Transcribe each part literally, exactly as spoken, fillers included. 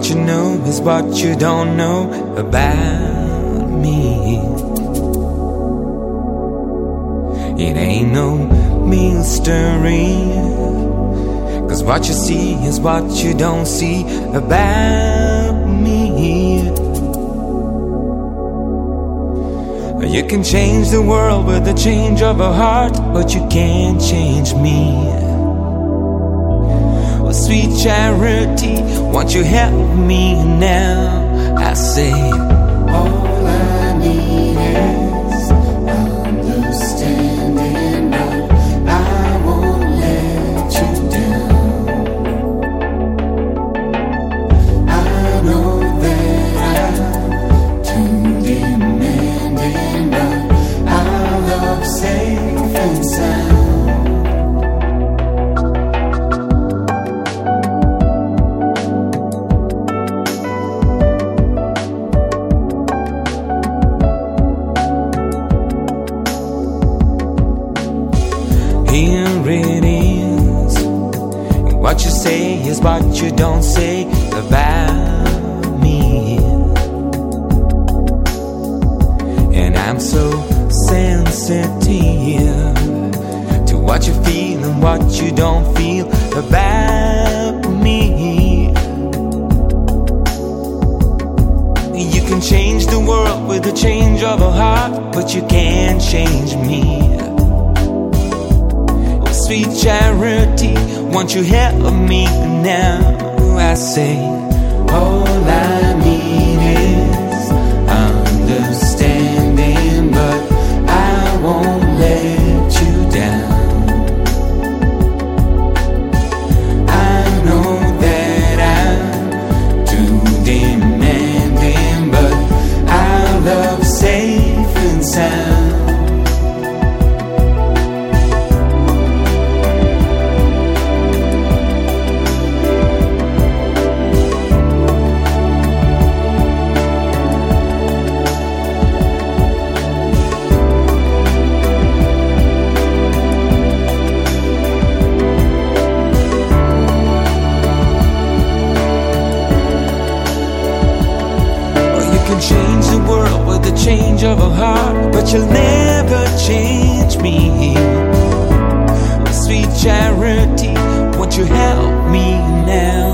what you know is what you don't know about me. It ain't no mystery, 'cause what you see is what you don't see about me. You can change the world with the change of a heart, but you can't change me. Sweet charity, won't you help me now? I say, all I need is understanding. No, I won't let you down. I know that I'm too demanding, but I love safe and sound. Is what you don't say about me. And I'm so sensitive to what you feel and what you don't feel about me. You can change the world with the change of a heart, but you can't change me. Sweet charity, won't you help me now? I say, all I need is understanding, but I won't let you down. I know that I'm too demanding, but I love safe and sound. Change of a heart, but you'll never change me. Sweet charity, won't you help me now?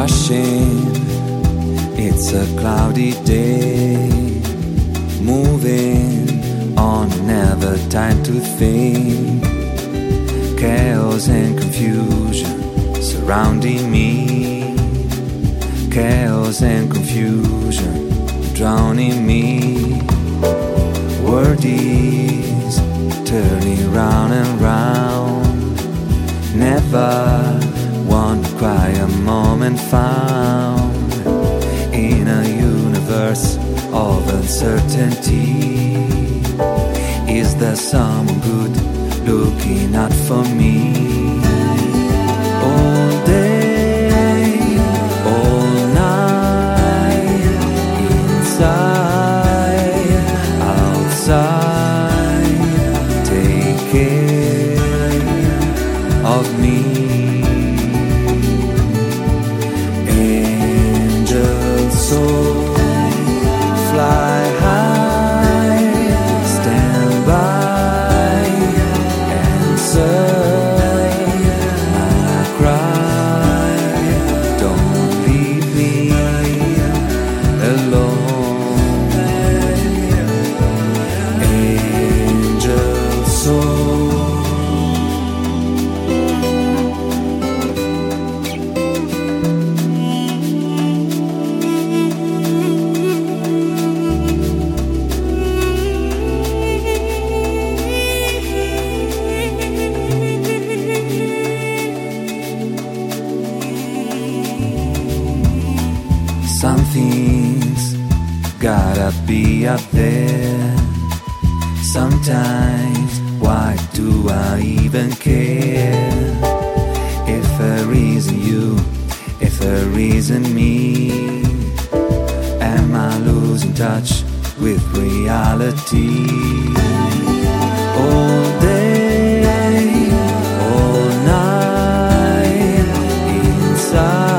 rushing. It's a cloudy day, moving on, never time to think. Chaos and confusion surrounding me. Chaos and confusion drowning me. Wordies turning round and round. Never one quiet moment found. In a universe of uncertainty, is there someone good looking out for me? All day, all night, inside, outside, take care of me. Something's gotta be up there. Sometimes, why do I even care? If I reason you, if I reason me, am I losing touch with reality? All day, all night, inside.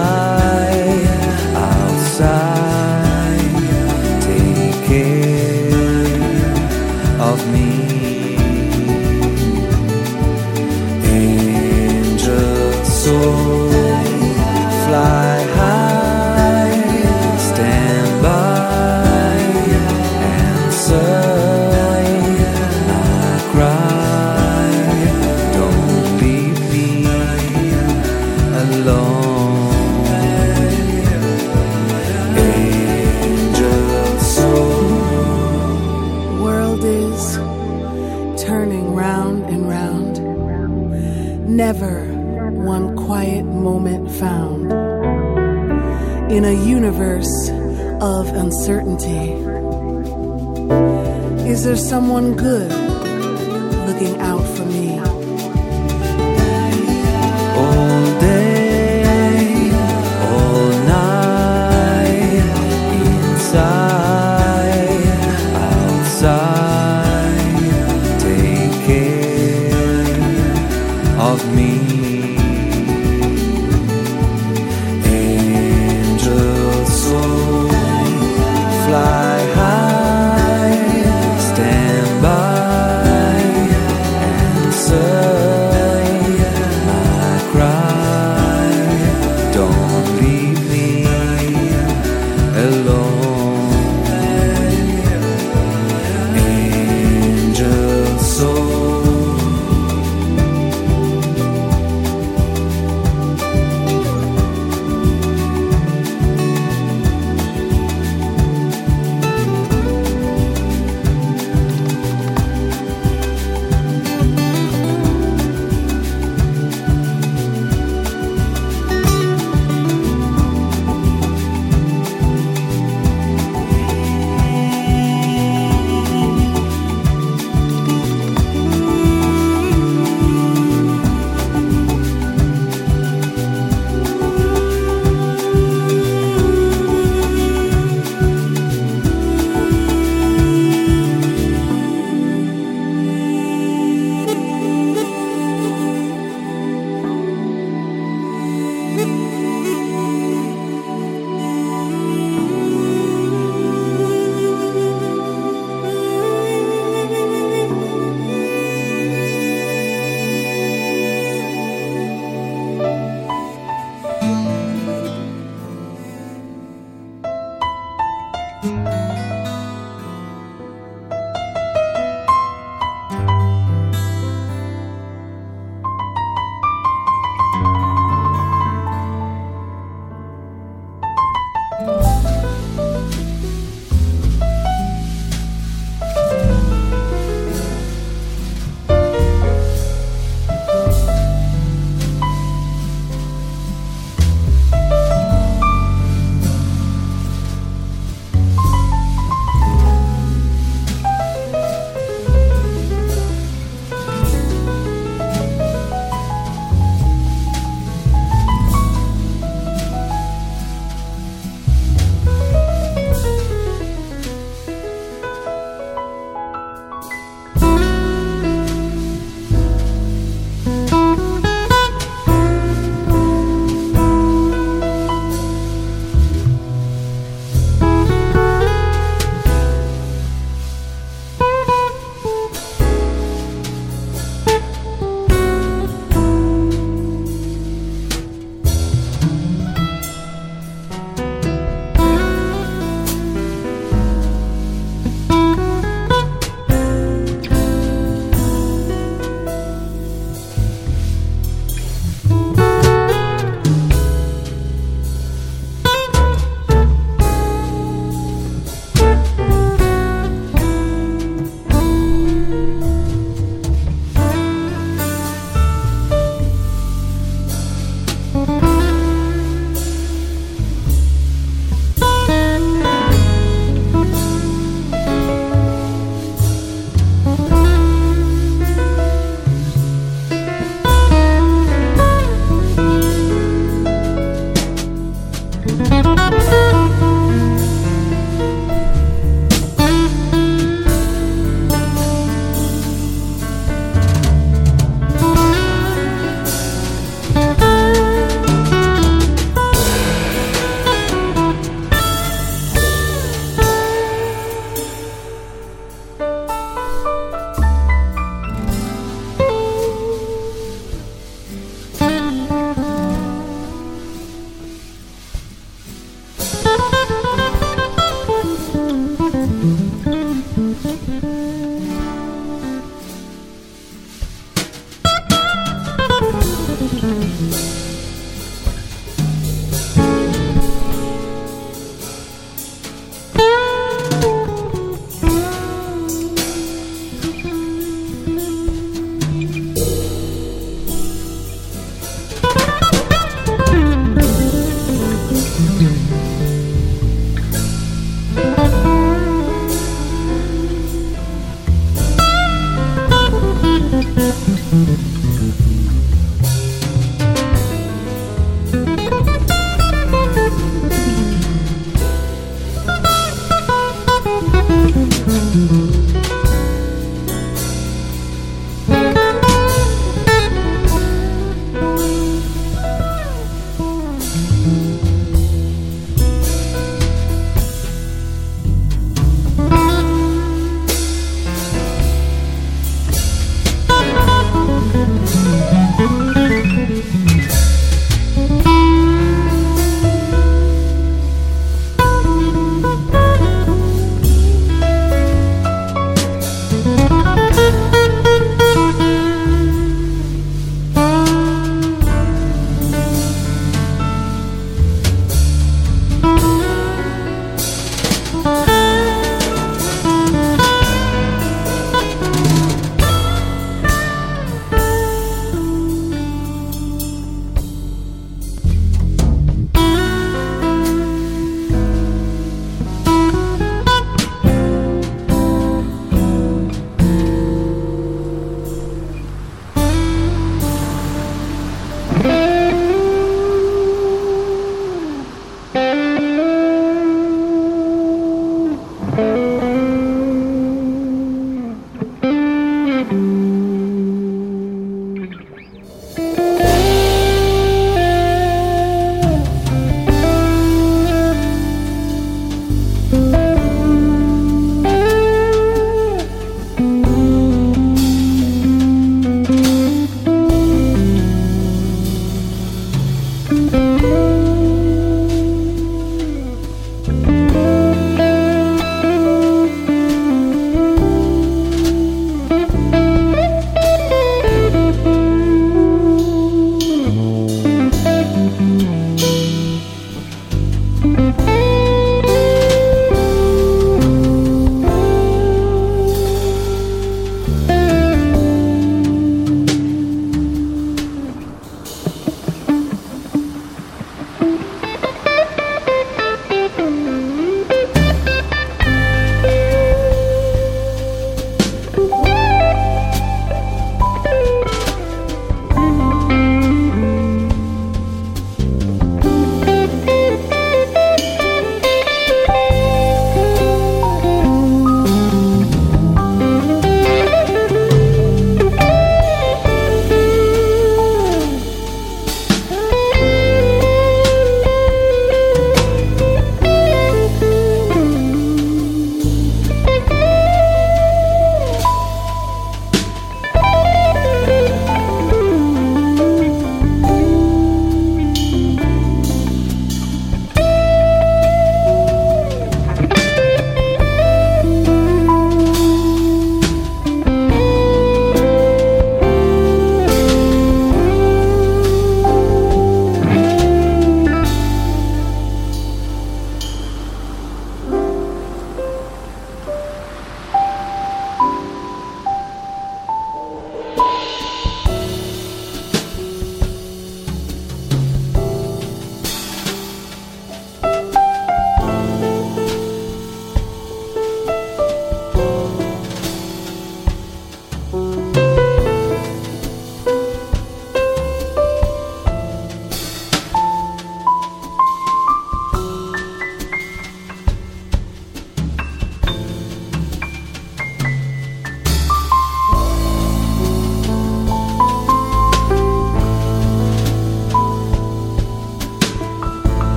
Never one quiet moment found. In a universe of uncertainty, is there someone good looking out for me? All day, all night, inside, outside.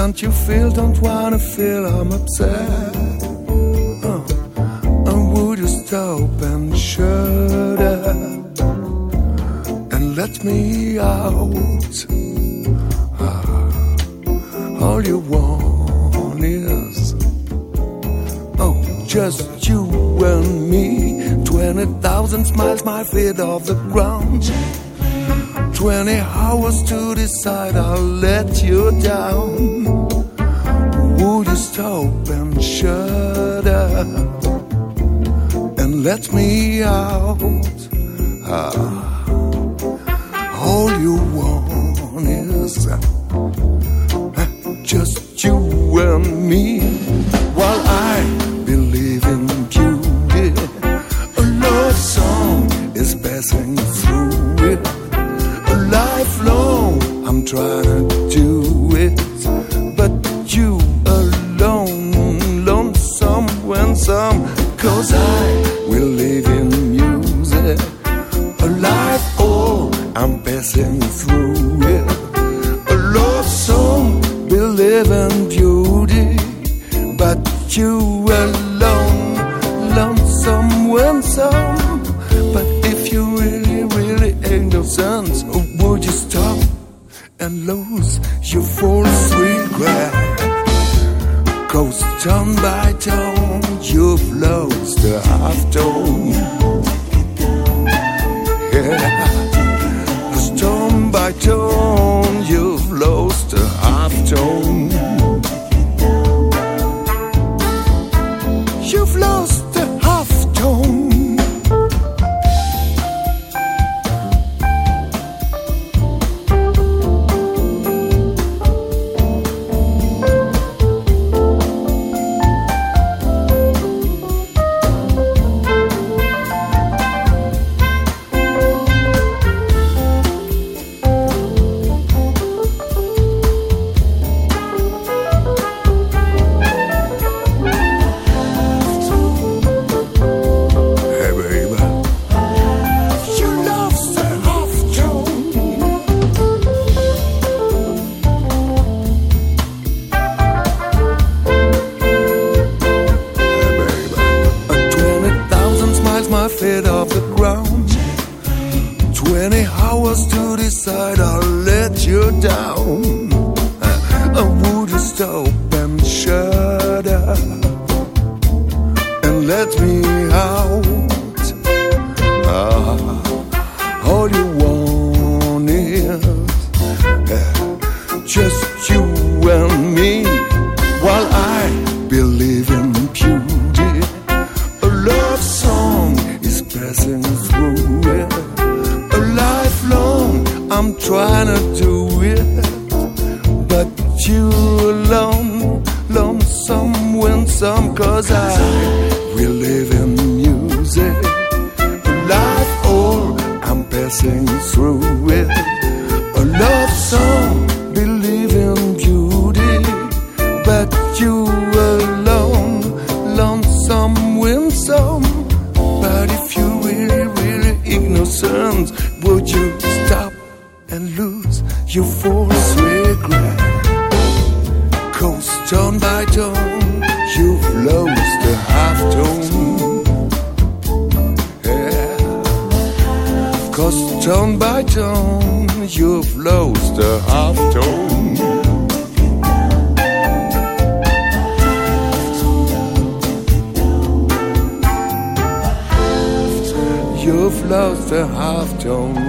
Can't you feel, don't wanna feel I'm upset. Oh, and would you stop and shut up and let me out? Ah, all you want is, oh, just you and me. Twenty thousand smiles, my feet off the ground. Twenty hours to decide, I'll let you down. Would you stop and shut up and let me out? Ah, all you want is uh, just you and me. While I believe in beauty, a love song is passing through it. Lifelong, I'm trying to do it, but you alone, lonesome when some, cause I will live in music. A life all, I'm passing through it. A love song, believe in beauty, but you alone, lonesome when some. But if you really, really ain't no sense, would you stop and lose your full sweet regret? Cause turn by turn you've lost the half-tone. Yeah, cause turn by turn you've lost the half-tone. You've lost the half-tone.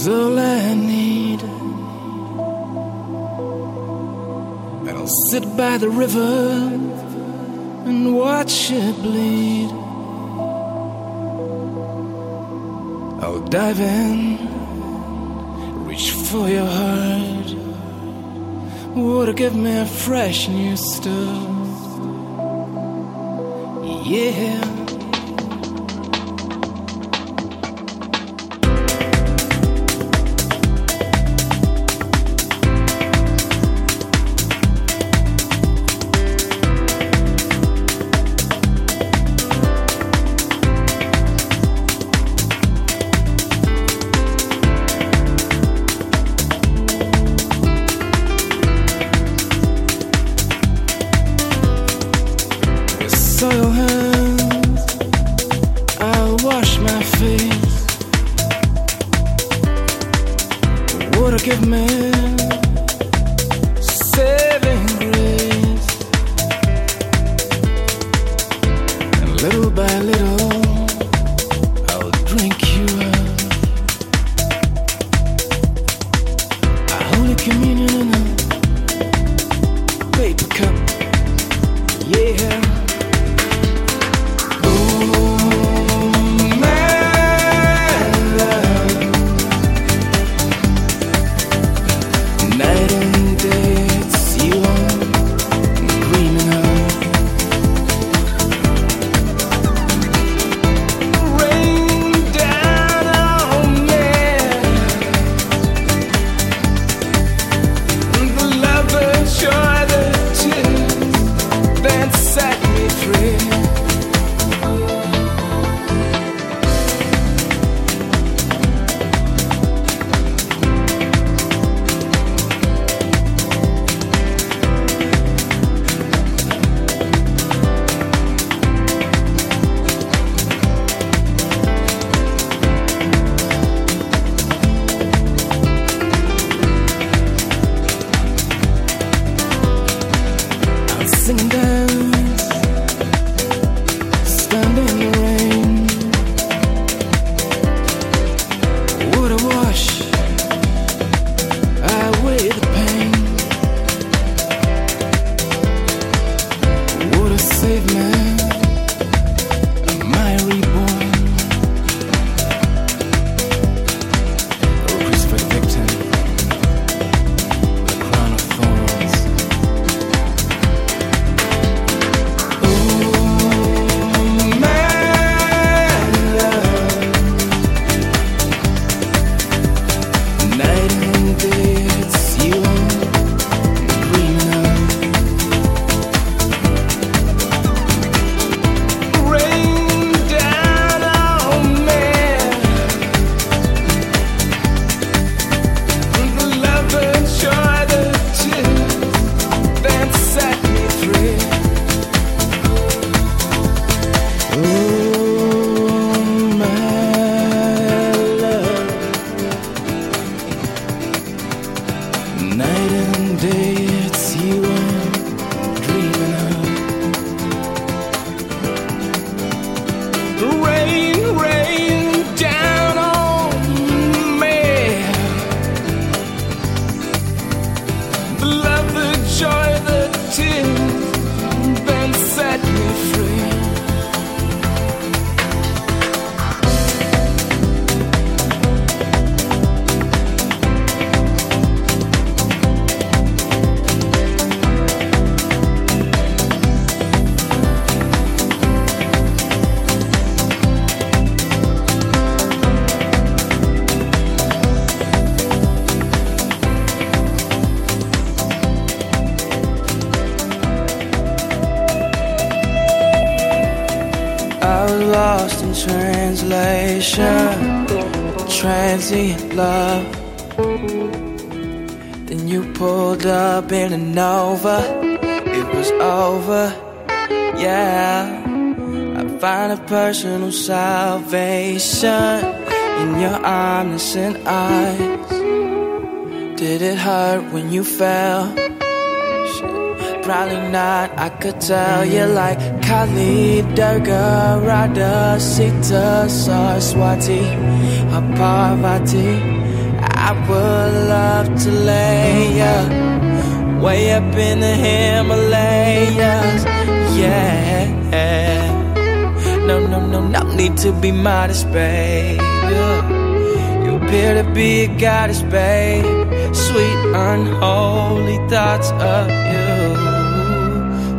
is all I need. And I'll sit by the river and watch it bleed. I'll dive in, reach for your heart. Water, give me a fresh new start. Yeah. Transient love. Then you pulled up in an Nova. It was over, yeah. I found a personal salvation in your omniscient eyes. Did it hurt when you fell? Shit, probably not, I could tell. You're like Kali, Durga, Radha, Sita, Saraswati, Aparvati, I would love to lay up, way up in the Himalayas. Yeah, no, no, no, no need to be modest, babe. You appear to be a goddess, babe. Sweet, unholy thoughts of you.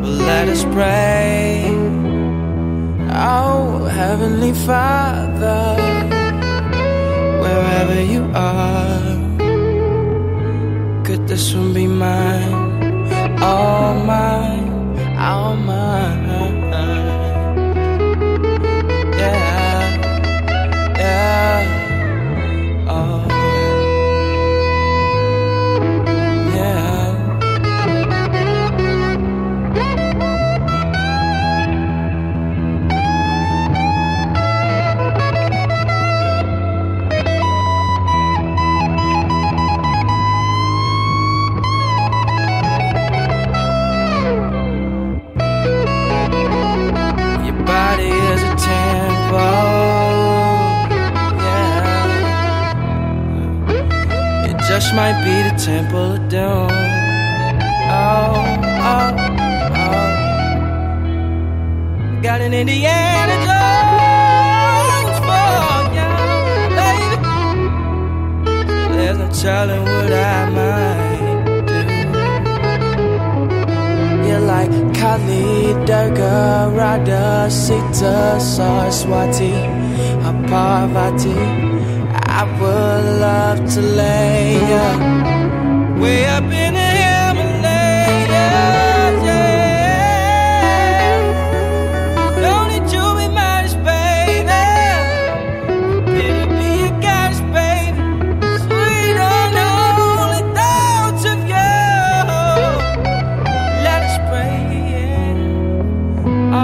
Well, let us pray. Oh, Heavenly Father, wherever you are, could this one be mine? All mine, all mine. Yeah, yeah, oh might be the temple of doom. Oh, oh, oh. Got an Indiana Jones for you, baby. There's no telling what I might do. You're like Kali, Durga, Radha, Sita, Saraswati, Aparvati. I would love to lay up, way up in the Himalayas, yeah. Don't need you be modest, baby. Pity be a goddess, baby. Sweet and holy thoughts of you. Let us pray, yeah. Oh,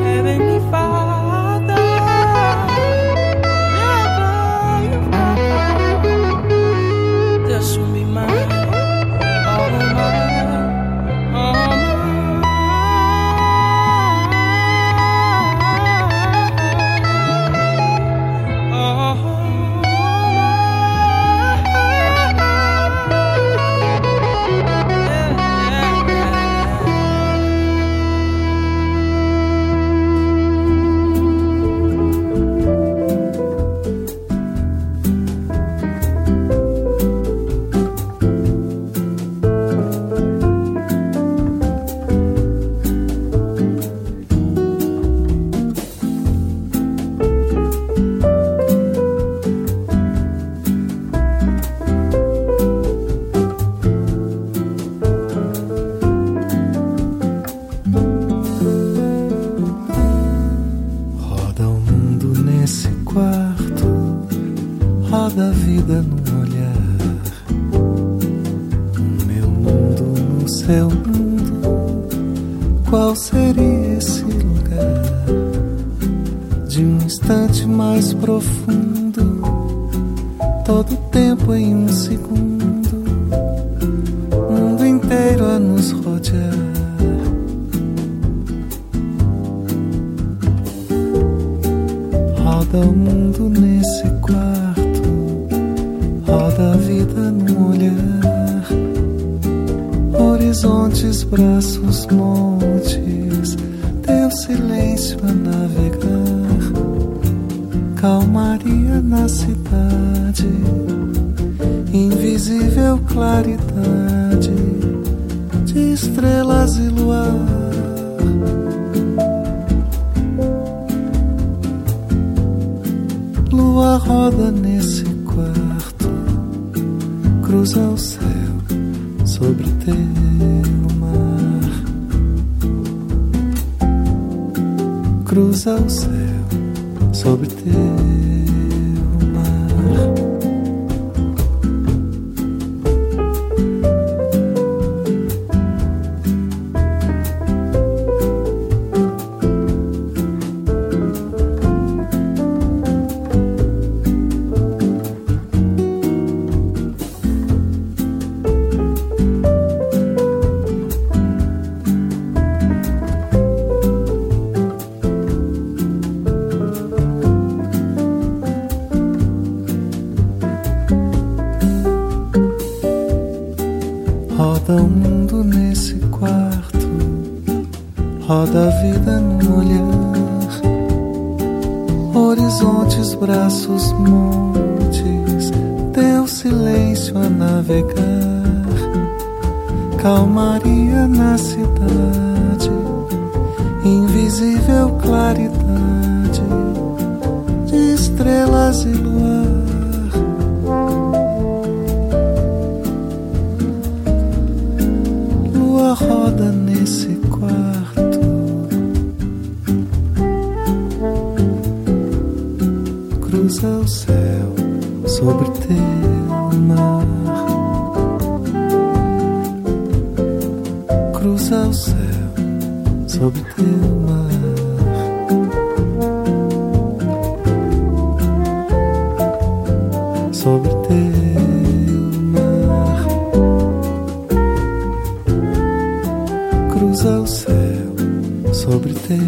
Heavenly Father, da vida num olhar, o meu mundo no seu mundo, qual seria esse lugar? De um instante mais profundo, todo tempo em um segundo, o mundo inteiro a nos rodear. Roda o mundo nesse quarto, roda a vida num olhar, horizontes, braços, montes, teu silêncio a navegar, calmaria na cidade, invisível claridade de estrelas e luar. Lua roda nesse quarto, cruza o céu sobre teu mar, cruza o céu sobre teu mar. Cada mundo nesse quarto roda a vida num olhar. Horizontes, braços, montes, teu silêncio a navegar. Calmaria na cidade, invisível claridade de estrelas e luar. Roda nesse quarto, cruza o céu sobre teu mar, cruza o céu sobre teu mar, sobre teu. Cruza o céu sobre teu mar.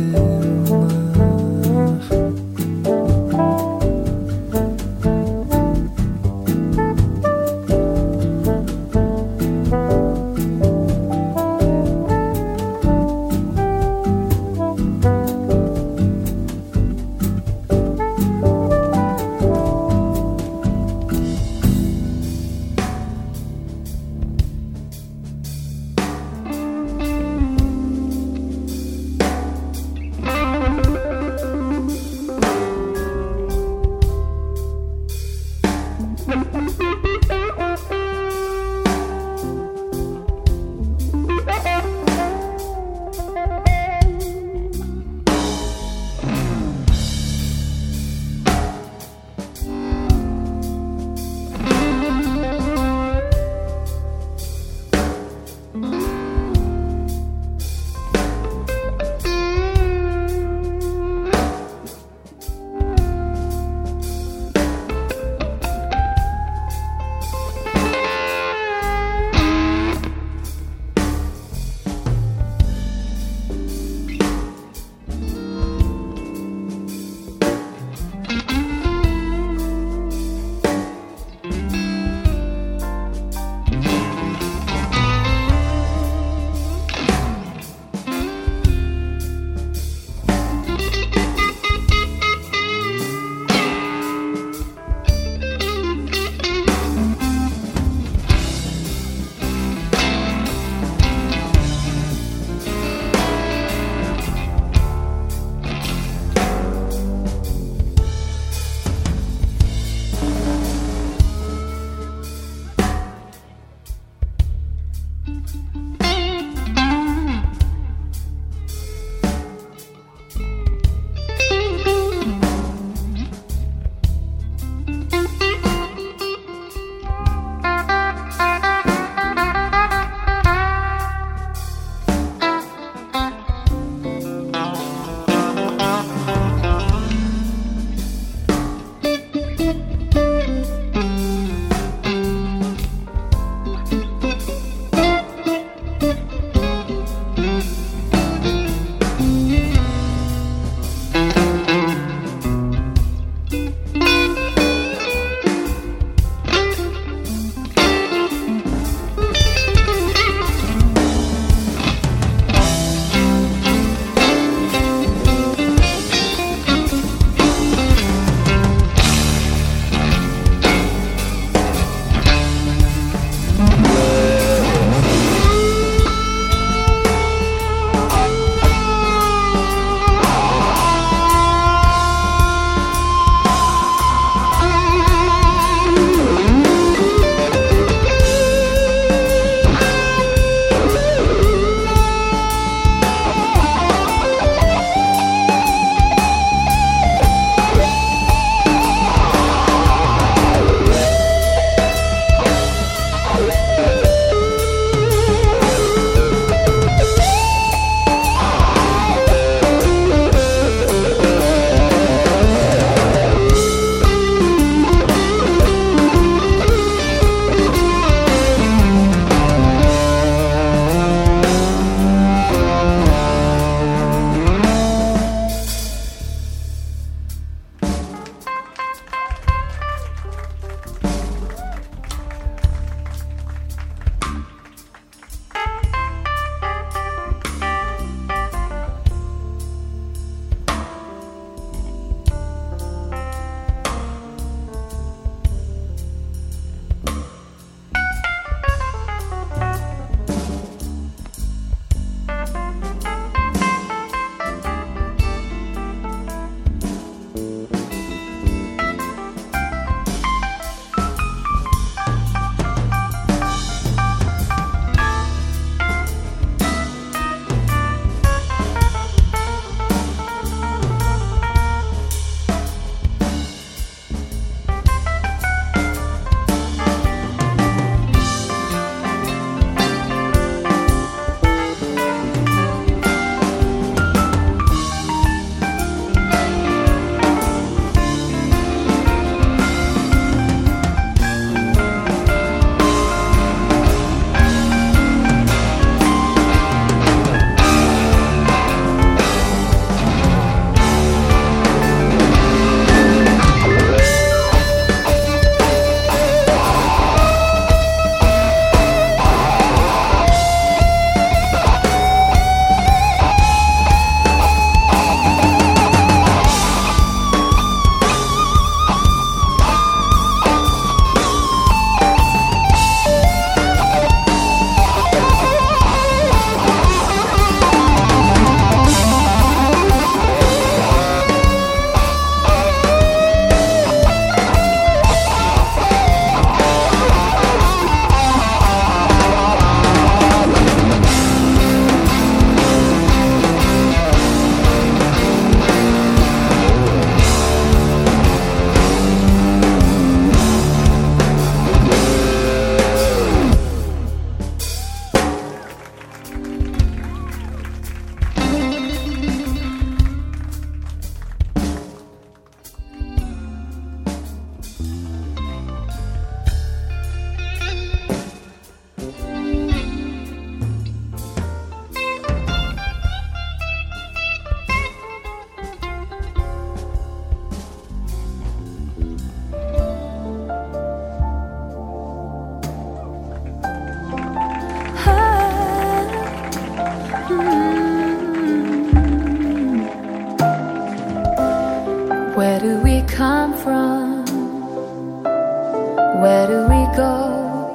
go?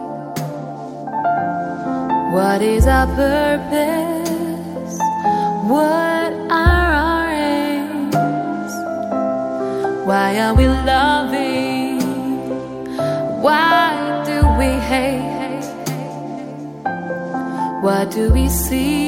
What is our purpose? What are our aims? Why are we loving? Why do we hate? What do we see?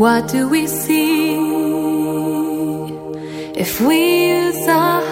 What do we see if we use our